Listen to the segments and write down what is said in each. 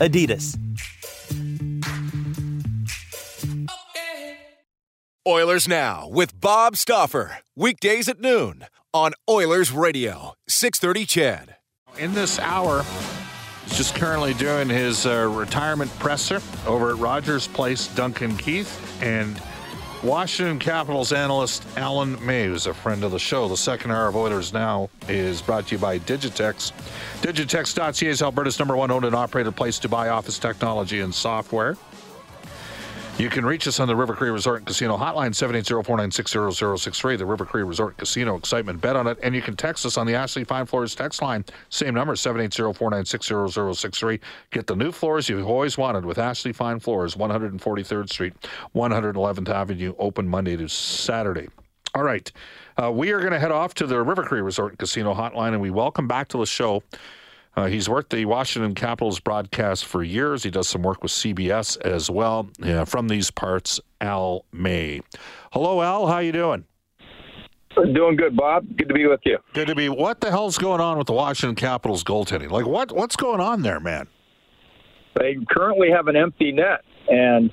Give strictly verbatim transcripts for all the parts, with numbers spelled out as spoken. Adidas. Oilers Now with Bob Stauffer. Weekdays at noon on Oilers Radio, six thirty C H E D. In this hour, he's just currently doing his uh, retirement presser over at Rogers Place, Duncan Keith, and Washington Capitals analyst Alan May, who's a friend of the show. The second hour of Oilers Now is brought to you by Digitex. Digitex dot c a is Alberta's number one owned and operated place to buy office technology and software. You can reach us on the River Creek Resort and Casino hotline, seven eight zero, four nine six, zero zero six three. The River Creek Resort and Casino excitement, bet on it. And you can text us on the Ashley Fine Floors text line, same number, seven eight zero, four nine six, zero zero six three. Get the new floors you've always wanted with Ashley Fine Floors, one forty-third street, one eleventh avenue, open Monday to Saturday. All right, uh, we are going to head off to the River Creek Resort and Casino hotline, and we welcome back to the show. Uh, he's worked the Washington Capitals broadcast for years. He does some work with C B S as well. Yeah, from these parts, Al May. Hello, Al. How you doing? Doing good, Bob. Good to be with you. Good to be. What the hell's going on with the Washington Capitals goaltending? Like, what what's going on there, man? They currently have an empty net, and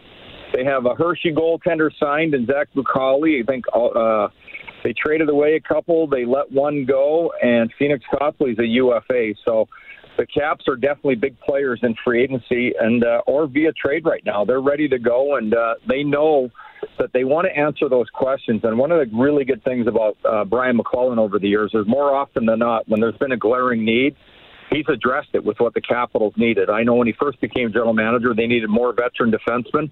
they have a Hershey goaltender signed and Zach Bucali. I think uh, they traded away a couple. They let one go, and Phoenix Copley's a U F A, so the Caps are definitely big players in free agency and uh, or via trade right now. They're ready to go, and uh, they know that they want to answer those questions. And one of the really good things about uh, Brian McClellan over the years is more often than not, when there's been a glaring need, he's addressed it with what the Capitals needed. I know when he first became general manager, they needed more veteran defensemen.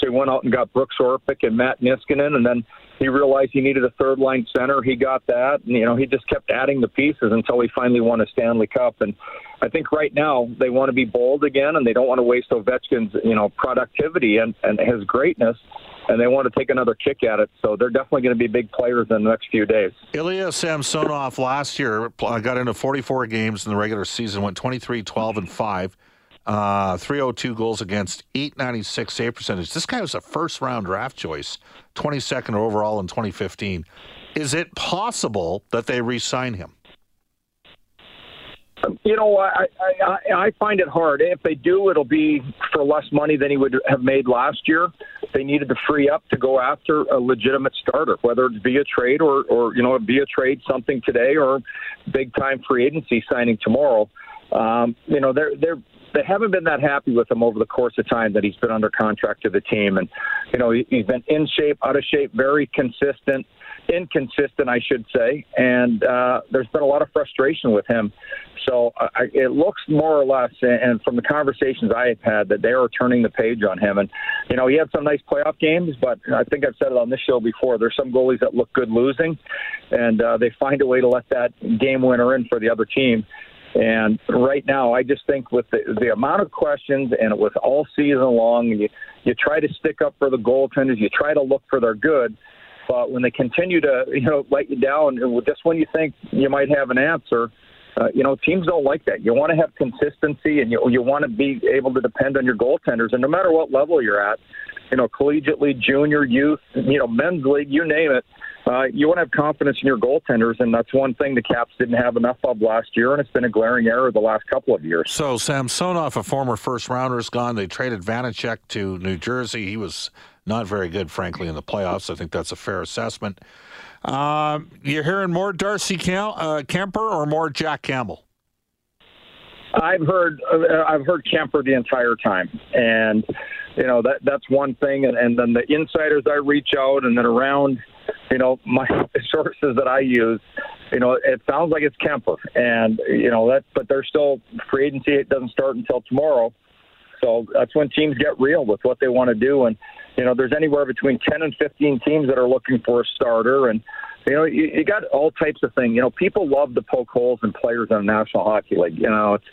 So he went out and got Brooks Orpik and Matt Niskanen, and then he realized he needed a third-line center. He got that, and, you know, he just kept adding the pieces until he finally won a Stanley Cup. And I think right now they want to be bold again, and they don't want to waste Ovechkin's, you know, productivity and, and his greatness, and they want to take another kick at it. So they're definitely going to be big players in the next few days. Ilya Samsonov last year got into forty-four games in the regular season, went twenty-three, twelve, and five. Uh, three oh two goals against, eight ninety-six save percentage. This guy was a first-round draft choice, twenty-second overall in twenty fifteen. Is it possible that they re-sign him? You know, I, I, I find it hard. If they do, it'll be for less money than he would have made last year. They needed to free up to go after a legitimate starter, whether it's via trade or, or you know, via trade something today or big-time free agency signing tomorrow. Um, you know, they're they're... They haven't been that happy with him over the course of time that he's been under contract to the team. And, you know, he's been in shape, out of shape, very consistent, inconsistent, I should say. And uh, there's been a lot of frustration with him. So uh, it looks more or less, and from the conversations I have had, that they are turning the page on him. And, you know, he had some nice playoff games, but I think I've said it on this show before, there's some goalies that look good losing, and uh, they find a way to let that game winner in for the other team. And right now, I just think with the, the amount of questions, and it was all season long, and you, you try to stick up for the goaltenders, you try to look for their good, but when they continue to, you know, let you down, just when you think you might have an answer, uh, you know, teams don't like that. You want to have consistency, and you, you want to be able to depend on your goaltenders, and no matter what level you're at, you know, collegiately, junior, youth, you know, men's league, you name it. Uh, you want to have confidence in your goaltenders, and that's one thing the Caps didn't have enough of last year, and it's been a glaring error the last couple of years. So Samsonov, a former first-rounder, is gone. They traded Vanacek to New Jersey. He was not very good, frankly, in the playoffs. I think that's a fair assessment. Uh, you're hearing more Darcy Cam- uh, Kuemper or more Jack Campbell? I've heard uh, I've heard Kuemper the entire time, and you know that that's one thing. And, and then the insiders I reach out, and then around. You know, my sources that I use, you know, it sounds like it's Kuemper. And, you know, that, but they're still free agency. It doesn't start until tomorrow. So that's when teams get real with what they want to do. And, you know, there's anywhere between ten and fifteen teams that are looking for a starter. And, You know, you, you got all types of things. You know, people love to poke holes in players in the National Hockey League. You know, it's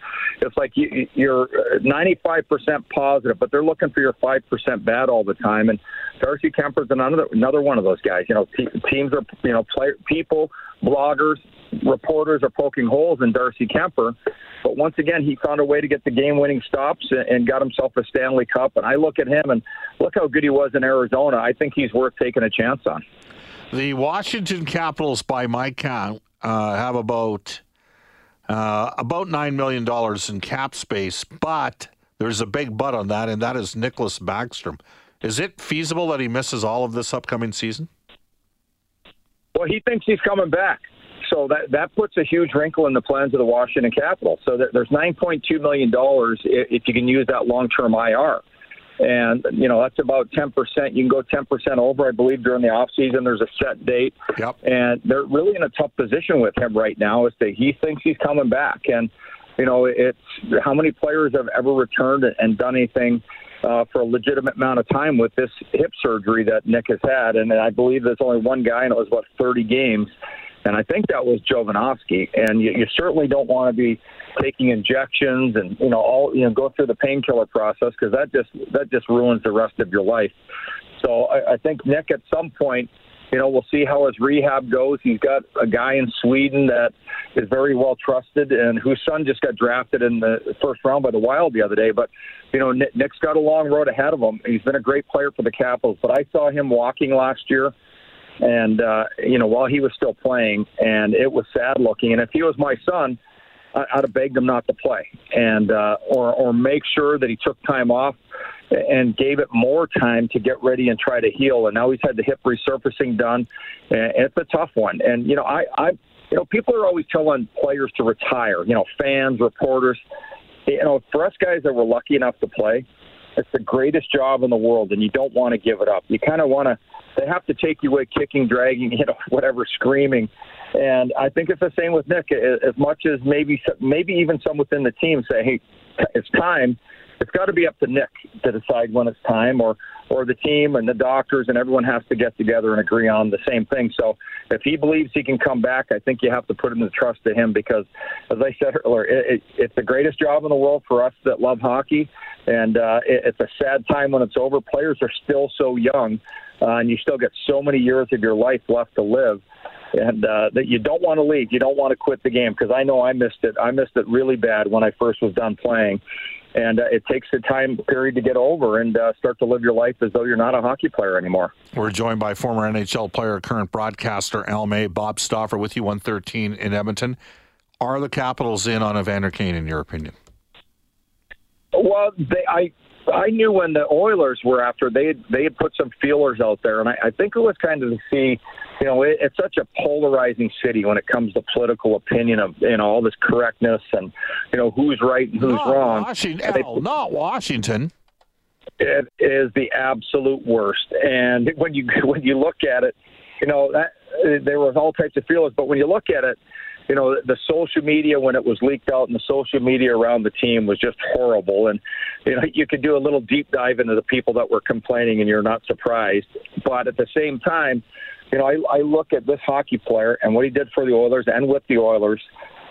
it's like you, you're ninety-five percent positive, but they're looking for your five percent bad all the time. And Darcy Kuemper's another another one of those guys. You know, te- teams are, you know, play, people, bloggers, reporters are poking holes in Darcy Kuemper. But once again, he found a way to get the game-winning stops and, and got himself a Stanley Cup. And I look at him and look how good he was in Arizona. I think he's worth taking a chance on. The Washington Capitals, by my count, uh, have about uh, about nine million dollars in cap space, but there's a big but on that, and that is Nicholas Backstrom. Is it feasible that he misses all of this upcoming season? Well, he thinks he's coming back. So that, that puts a huge wrinkle in the plans of the Washington Capitals. So there's nine point two million dollars if you can use that long-term I R. And, you know, that's about ten percent. You can go ten percent over, I believe, during the offseason. There's a set date. Yep. And they're really in a tough position with him right now is that he thinks he's coming back. And, you know, it's how many players have ever returned and done anything uh, for a legitimate amount of time with this hip surgery that Nick has had. And I believe there's only one guy, and it was, what, thirty games. And I think that was Jovanovsky. And you, you certainly don't want to be taking injections and, you know, all, you know, go through the painkiller process because that just that just ruins the rest of your life. So I, I think Nick at some point, you know, we'll see how his rehab goes. He's got a guy in Sweden that is very well trusted and whose son just got drafted in the first round by the Wild the other day. But, you know, Nick, Nick's got a long road ahead of him. He's been a great player for the Capitals. But I saw him walking last year. And, uh, you know, while he was still playing, and it was sad looking. And if he was my son, I'd have begged him not to play and uh, or, or make sure that he took time off and gave it more time to get ready and try to heal. And now he's had the hip resurfacing done. And it's a tough one. And, you know, I, I you know, people are always telling players to retire, you know, fans, reporters. You know, for us guys that were lucky enough to play, it's the greatest job in the world, and you don't want to give it up. You kind of want to – they have to take you away kicking, dragging, you know, whatever, screaming. And I think it's the same with Nick. As much as maybe maybe even some within the team say, hey, it's time, it's got to be up to Nick to decide when it's time, or, or the team and the doctors and everyone has to get together and agree on the same thing. So if he believes he can come back, I think you have to put in the trust to him because, as I said earlier, it, it, it's the greatest job in the world for us that love hockey. And uh, it's a sad time when it's over. Players are still so young, uh, and you still get so many years of your life left to live, and uh, that you don't want to leave. You don't want to quit the game because I know I missed it. I missed it really bad when I first was done playing. And uh, it takes the time period to get over and uh, start to live your life as though you're not a hockey player anymore. We're joined by former N H L player, current broadcaster, Alan May, Bob Stauffer with you, one thirteen in Edmonton. Are the Capitals in on Evander Kane, in your opinion? Well, they, I I knew when the Oilers were after, they had, they had put some feelers out there, and I, I think it was kind of to see, you know, it, it's such a polarizing city when it comes to political opinion of, you know, all this correctness and, you know, who's right and who's not wrong. Washington, they, not Washington. It is the absolute worst, and when you when you look at it, you know, that, there was all types of feelers, but when you look at it, you know, the social media when it was leaked out and the social media around the team was just horrible. And, you know, you could do a little deep dive into the people that were complaining and you're not surprised. But at the same time, you know, I, I look at this hockey player and what he did for the Oilers and with the Oilers.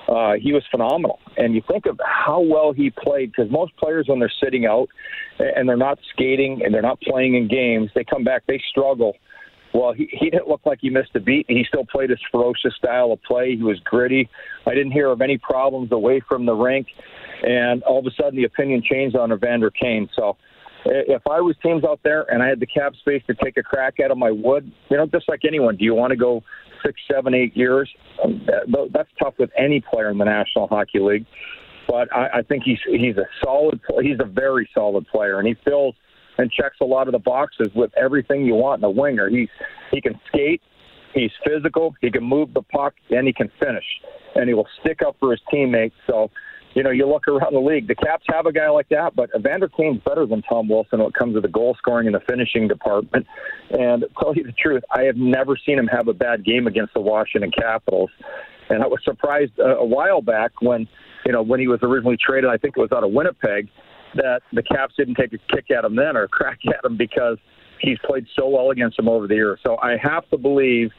Uh, he was phenomenal. And you think of how well he played because most players, when they're sitting out and they're not skating and they're not playing in games, they come back, they struggle. Well, he, he didn't look like he missed a beat. He still played his ferocious style of play. He was gritty. I didn't hear of any problems away from the rink. And all of a sudden, the opinion changed on Evander Kane. So if I was teams out there and I had the cap space to take a crack at him, I would. You know, just like anyone, do you want to go six, seven, eight years? That's tough with any player in the National Hockey League. But I, I think he's he's a solid he's a very solid player, and he fills and checks a lot of the boxes with everything you want in a winger. He, he can skate, he's physical, he can move the puck, and he can finish. And he will stick up for his teammates. So, you know, you look around the league, the Caps have a guy like that, but Evander Kane's better than Tom Wilson when it comes to the goal scoring and the finishing department. And to tell you the truth, I have never seen him have a bad game against the Washington Capitals. And I was surprised a, a while back when, you know, when he was originally traded, I think it was out of Winnipeg, that the Caps didn't take a kick at him then or crack at him because he's played so well against them over the years. So I have to believe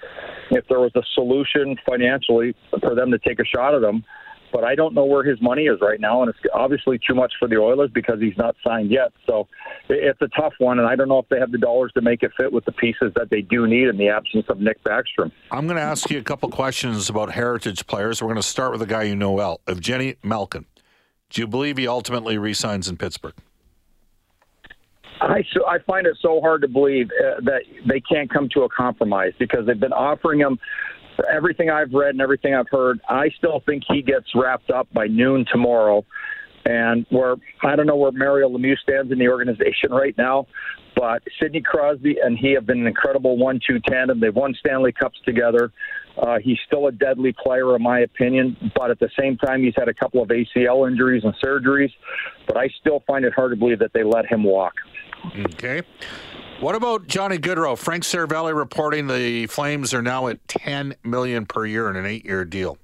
if there was a solution financially for them to take a shot at him. But I don't know where his money is right now, and it's obviously too much for the Oilers because he's not signed yet. So it's a tough one, and I don't know if they have the dollars to make it fit with the pieces that they do need in the absence of Nick Backstrom. I'm going to ask you a couple questions about heritage players. We're going to start with a guy you know well, Evgeny Malkin. Do you believe he ultimately re-signs in Pittsburgh? I, so, I find it so hard to believe uh, that they can't come to a compromise because they've been offering him everything I've read and everything I've heard. I still think he gets wrapped up by noon tomorrow. And where I don't know where Mario Lemieux stands in the organization right now, but Sidney Crosby and he have been an incredible one two tandem. They've won Stanley Cups together. Uh, he's still a deadly player, in my opinion, but at the same time, he's had a couple of A C L injuries and surgeries. But I still find it hard to believe that they let him walk. Okay. What about Johnny Gaudreau? Frank Seravalli reporting the Flames are now at ten million dollars per year in an eight-year deal.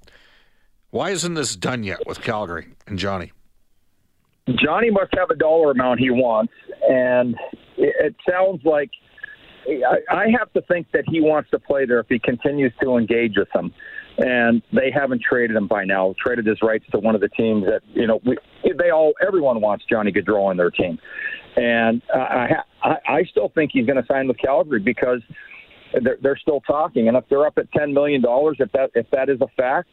Why isn't this done yet with Calgary and Johnny? Johnny must have a dollar amount he wants, and it sounds like I have to think that he wants to play there if he continues to engage with them. And they haven't traded him by now, traded his rights to one of the teams that, you know, we, they all, everyone wants Johnny Gaudreau on their team. And uh, I, I I still think he's going to sign with Calgary because they're, they're still talking. And if they're up at ten million dollars, if that if that is a fact,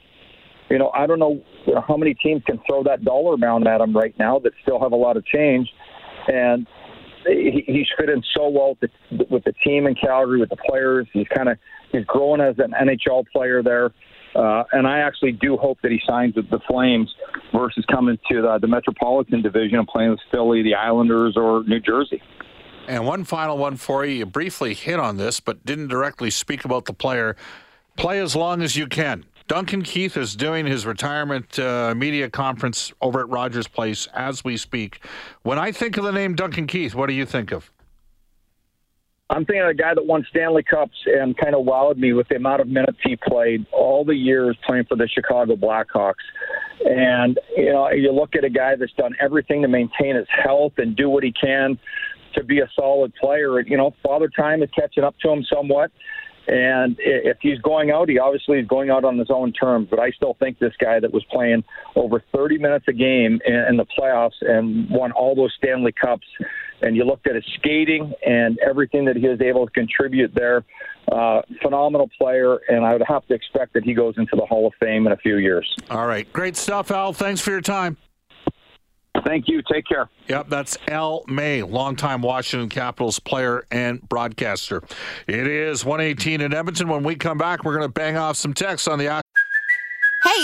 you know, I don't know how many teams can throw that dollar amount at him right now that still have a lot of change. And he, he's fit in so well with the, with the team in Calgary, with the players. He's kind of he's growing as an N H L player there. Uh, and I actually do hope that he signs with the Flames versus coming to the, the Metropolitan Division and playing with Philly, the Islanders, or New Jersey. And one final one for you. You briefly hit on this, but didn't directly speak about the player. Play as long as you can. Duncan Keith is doing his retirement uh, media conference over at Rogers Place as we speak. When I think of the name Duncan Keith, what do you think of? I'm thinking of a guy that won Stanley Cups and kind of wowed me with the amount of minutes he played all the years playing for the Chicago Blackhawks. And, you know, you look at a guy that's done everything to maintain his health and do what he can to be a solid player. You know, Father Time is catching up to him somewhat. And if he's going out, he obviously is going out on his own terms. But I still think this guy that was playing over thirty minutes a game in the playoffs and won all those Stanley Cups, and you looked at his skating and everything that he was able to contribute there, uh, phenomenal player, and I would have to expect that he goes into the Hall of Fame in a few years. All right. Great stuff, Al. Thanks for your time. Thank you. Take care. Yep, that's Al May, longtime Washington Capitals player and broadcaster. It is one eighteen in Edmonton. When we come back, we're going to bang off some texts on the... Hey,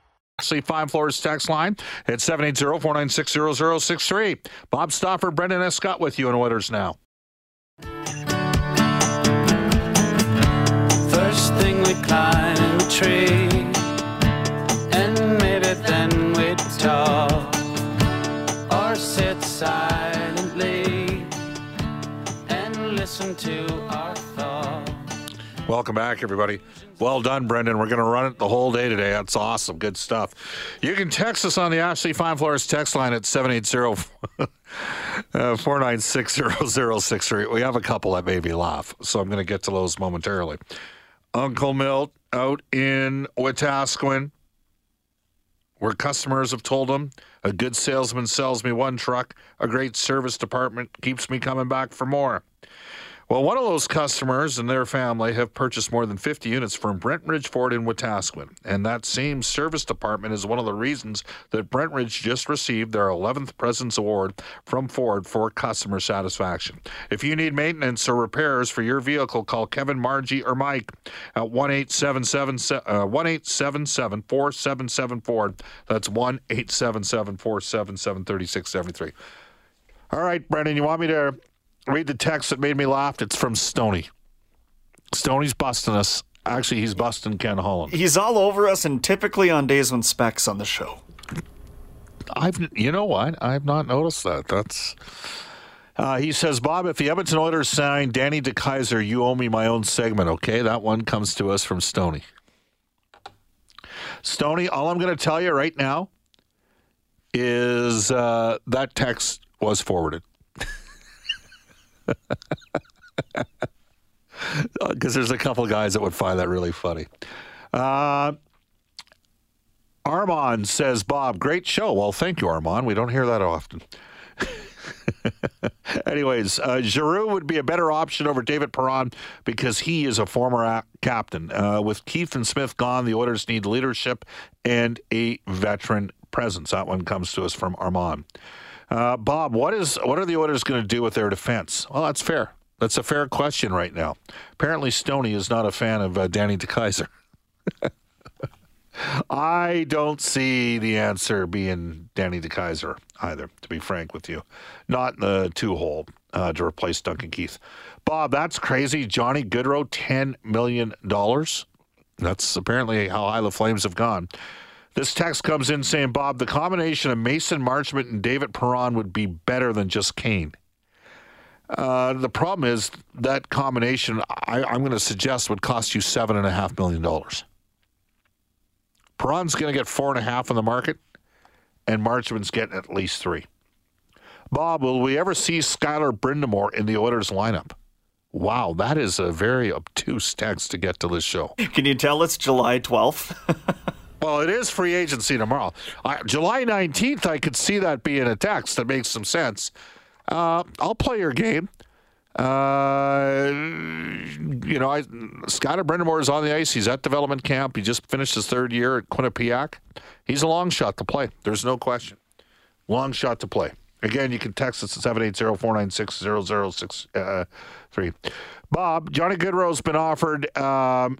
Ashley Fine Floors text line at seven eight zero, four nine six, zero zero six three. Bob Stauffer, Brendan S. Scott with you in Oilers Now. First thing we climb a tree, and maybe then we talk, or sit silently and listen to our thoughts. Welcome back, everybody. Well done, Brendan. We're going to run it the whole day today. That's awesome. Good stuff. You can text us on the Ashley Fine Floors text line at seven eight zero, four nine six, zero zero six three. We have a couple that made me laugh, so I'm going to get to those momentarily. Uncle Milt out in Wetaskiwin, where customers have told him, a good salesman sells me one truck, a great service department keeps me coming back for more. Well, one of those customers and their family have purchased more than fifty units from Brent Ridgeford in Wetaskiwin, and that same service department is one of the reasons that Brent Ridge just received their eleventh President's Award from Ford for customer satisfaction. If you need maintenance or repairs for your vehicle, call Kevin, Margie, or Mike at one eight seven seven four seven seven Ford. That's one eight seven seven four seven seven three six seven three. All right, Brendan, you want me to read the text that made me laugh? It's from Stoney. Stoney's busting us. Actually, he's busting Ken Holland. He's all over us, and typically on days when Specs on the show. I've, you know what? I've not noticed that. That's. Uh, he says, Bob, if the Edmonton Oilers sign Danny DeKeyser, you owe me my own segment, okay? That one comes to us from Stoney. Stoney, all I'm going to tell you right now is uh, that text was forwarded. Because there's a couple guys that would find that really funny. Uh, Armand says, Bob, great show. Well, thank you, Armand. We don't hear that often. Anyways, uh, Giroux would be a better option over David Perron because he is a former a- captain. Uh, with Keith and Smith gone, the Oilers need leadership and a veteran presence. That one comes to us from Armand. Uh, Bob, what is what are the Oilers going to do with their defense? Well, that's fair. That's a fair question right now. Apparently, Stoney is not a fan of uh, Danny DeKeyser. I don't see the answer being Danny DeKeyser either, to be frank with you. Not the two-hole uh, to replace Duncan Keith. Bob, that's crazy. Johnny Gaudreau, ten million dollars. That's apparently how high the Flames have gone. This text comes in saying, Bob, the combination of Mason Marchment and David Perron would be better than just Kane. Uh, the problem is that combination, I, I'm going to suggest, would cost you seven point five million dollars. Perron's going to get four point five on the market, and Marchment's getting at least three. Bob, will we ever see Skylar Brindamore in the Oilers lineup? Wow, that is a very obtuse text to get to this show. Can you tell it's July twelfth? Well, it is free agency tomorrow. Uh, July nineteenth, I could see that being a text that makes some sense. Uh, I'll play your game. Uh, you know, I, Skylar Brindamore is on the ice. He's at development camp. He just finished his third year at Quinnipiac. He's a long shot to play. There's no question. Long shot to play. Again, you can text us at seven eight zero four nine six zero zero six three. Bob, Johnny Gaudreau's been offered Um,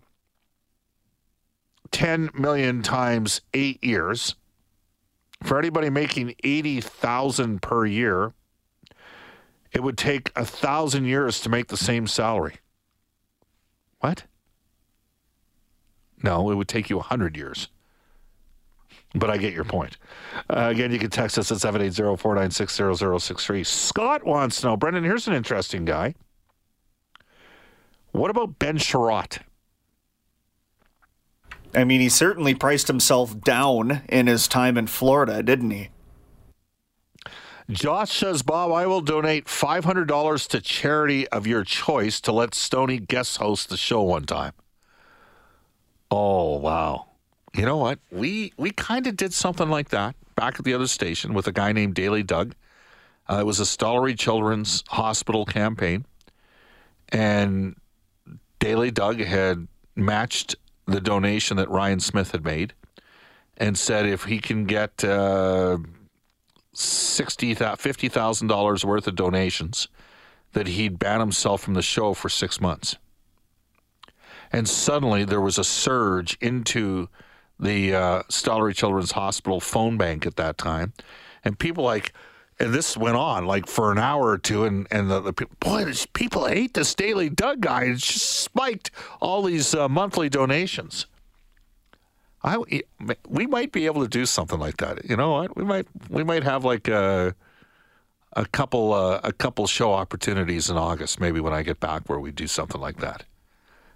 ten million times eight years. For anybody making eighty thousand per year, it would take a thousand years to make the same salary. What? No, it would take you one hundred years. But I get your point. Uh, again, you can text us at seven eight zero four nine six zero zero six three. Scott wants to know, Brendan, here's an interesting guy. What about Ben Sherratt? I mean, he certainly priced himself down in his time in Florida, didn't he? Josh says, Bob, I will donate five hundred dollars to charity of your choice to let Stoney guest host the show one time. Oh, wow. You know what? We we kind of did something like that back at the other station with a guy named Daily Doug. Uh, it was a Stollery Children's Hospital campaign. And Daily Doug had matched the donation that Ryan Smith had made and said if he can get uh, fifty thousand dollars worth of donations, that he'd ban himself from the show for six months. And suddenly there was a surge into the uh, Stollery Children's Hospital phone bank at that time. And people like, and this went on like for an hour or two, and, and the, the people, boy, there's people hate this Daily Doug guy. It just spiked all these uh, monthly donations. I we might be able to do something like that. You know what? We might we might have like a a couple uh, a couple show opportunities in August, maybe when I get back, where we do something like that.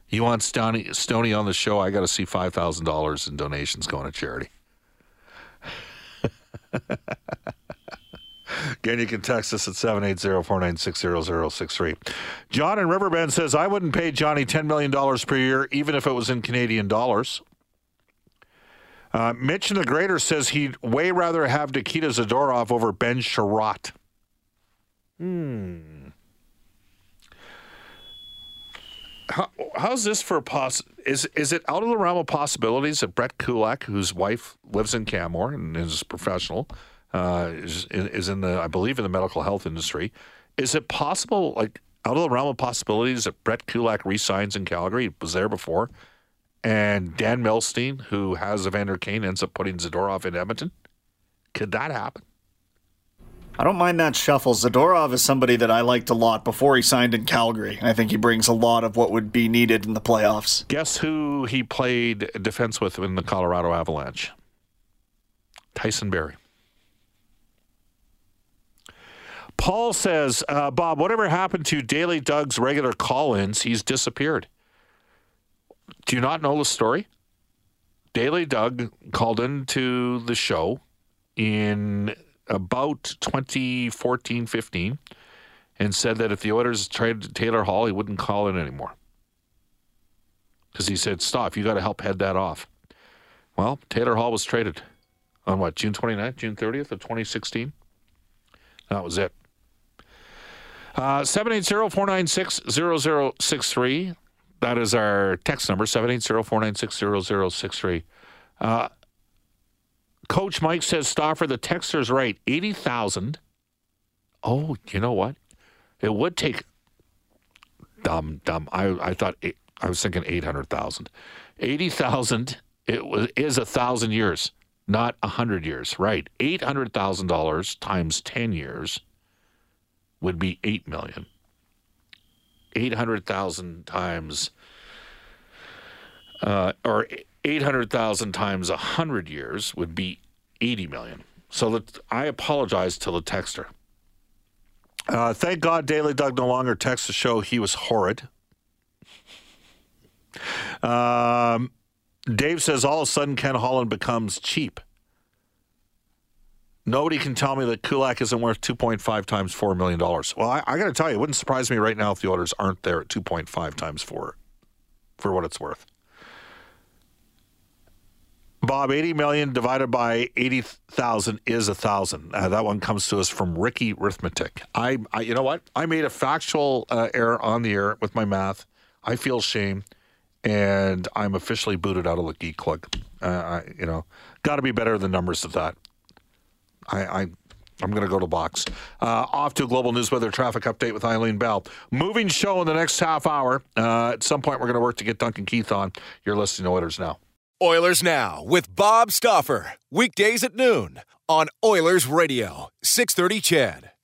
You want Stoney, Stoney on the show? I got to see five thousand dollars in donations going to charity. Again, you can text us at seven eight zero four nine six zero zero six three. John in Riverbend says, I wouldn't pay Johnny ten million dollars per year, even if it was in Canadian dollars. Uh, Mitch in the Greater says he'd way rather have Nikita Zadorov over Ben Sherratt. Hmm. How, how's this for a poss? Is is it out of the realm of possibilities that Brett Kulak, whose wife lives in Canmore and is a professional, uh, is is in the I believe in the medical health industry? Is it possible, like out of the realm of possibilities, that Brett Kulak resigns in Calgary? He was there before, and Dan Milstein, who has Evander Kane, ends up putting Zadorov in Edmonton. Could that happen? I don't mind that shuffle. Zadorov is somebody that I liked a lot before he signed in Calgary. I think he brings a lot of what would be needed in the playoffs. Guess who he played defense with in the Colorado Avalanche? Tyson Berry. Paul says, uh, Bob, whatever happened to Daily Doug's regular call-ins? He's disappeared. Do you not know the story? Daily Doug called into the show in about twenty fourteen fifteen and said that if the Oilers traded Taylor Hall, he wouldn't call in anymore. Because he said, stop, you got to help head that off. Well, Taylor Hall was traded on what, June twenty-ninth, June thirtieth of twenty sixteen? That was it. Uh, seven eight zero, four nine six, zero zero six three. That is our text number, seven eight zero, four nine six, zero zero six three. Uh, Coach Mike says, Stauffer, the texter's right, eighty thousand. Oh, you know what? It would take, dumb, dumb. I, I thought, it, I was thinking eight hundred thousand. eighty thousand it was, is one thousand years, not one hundred years, right? eight hundred thousand dollars times ten years would be eight million dollars. eight hundred thousand times, uh, or eight hundred thousand times one hundred years would be eighty million. So that I apologize to the texter. Uh, thank God Daily Doug no longer texts the show. He was horrid. Um, Dave says, all of a sudden, Ken Holland becomes cheap. Nobody can tell me that Kulak isn't worth two point five times four million dollars. Well, I, I got to tell you, it wouldn't surprise me right now if the Oilers aren't there at two point five times four for what it's worth. Bob, eighty million divided by eighty thousand is one thousand. Uh, that one comes to us from Ricky Arithmetic. I, I, you know what? I made a factual uh, error on the air with my math. I feel shame, and I'm officially booted out of the Geek Club. Uh, I, you know, got to be better than numbers at that. I, I, I'm going to go to box. Uh, off to a global news weather traffic update with Eileen Bell. Moving show in the next half hour. Uh, at some point, we're going to work to get Duncan Keith on. You're listening to Oilers Now. Oilers Now with Bob Stauffer. Weekdays at noon on Oilers Radio, six thirty C H E D.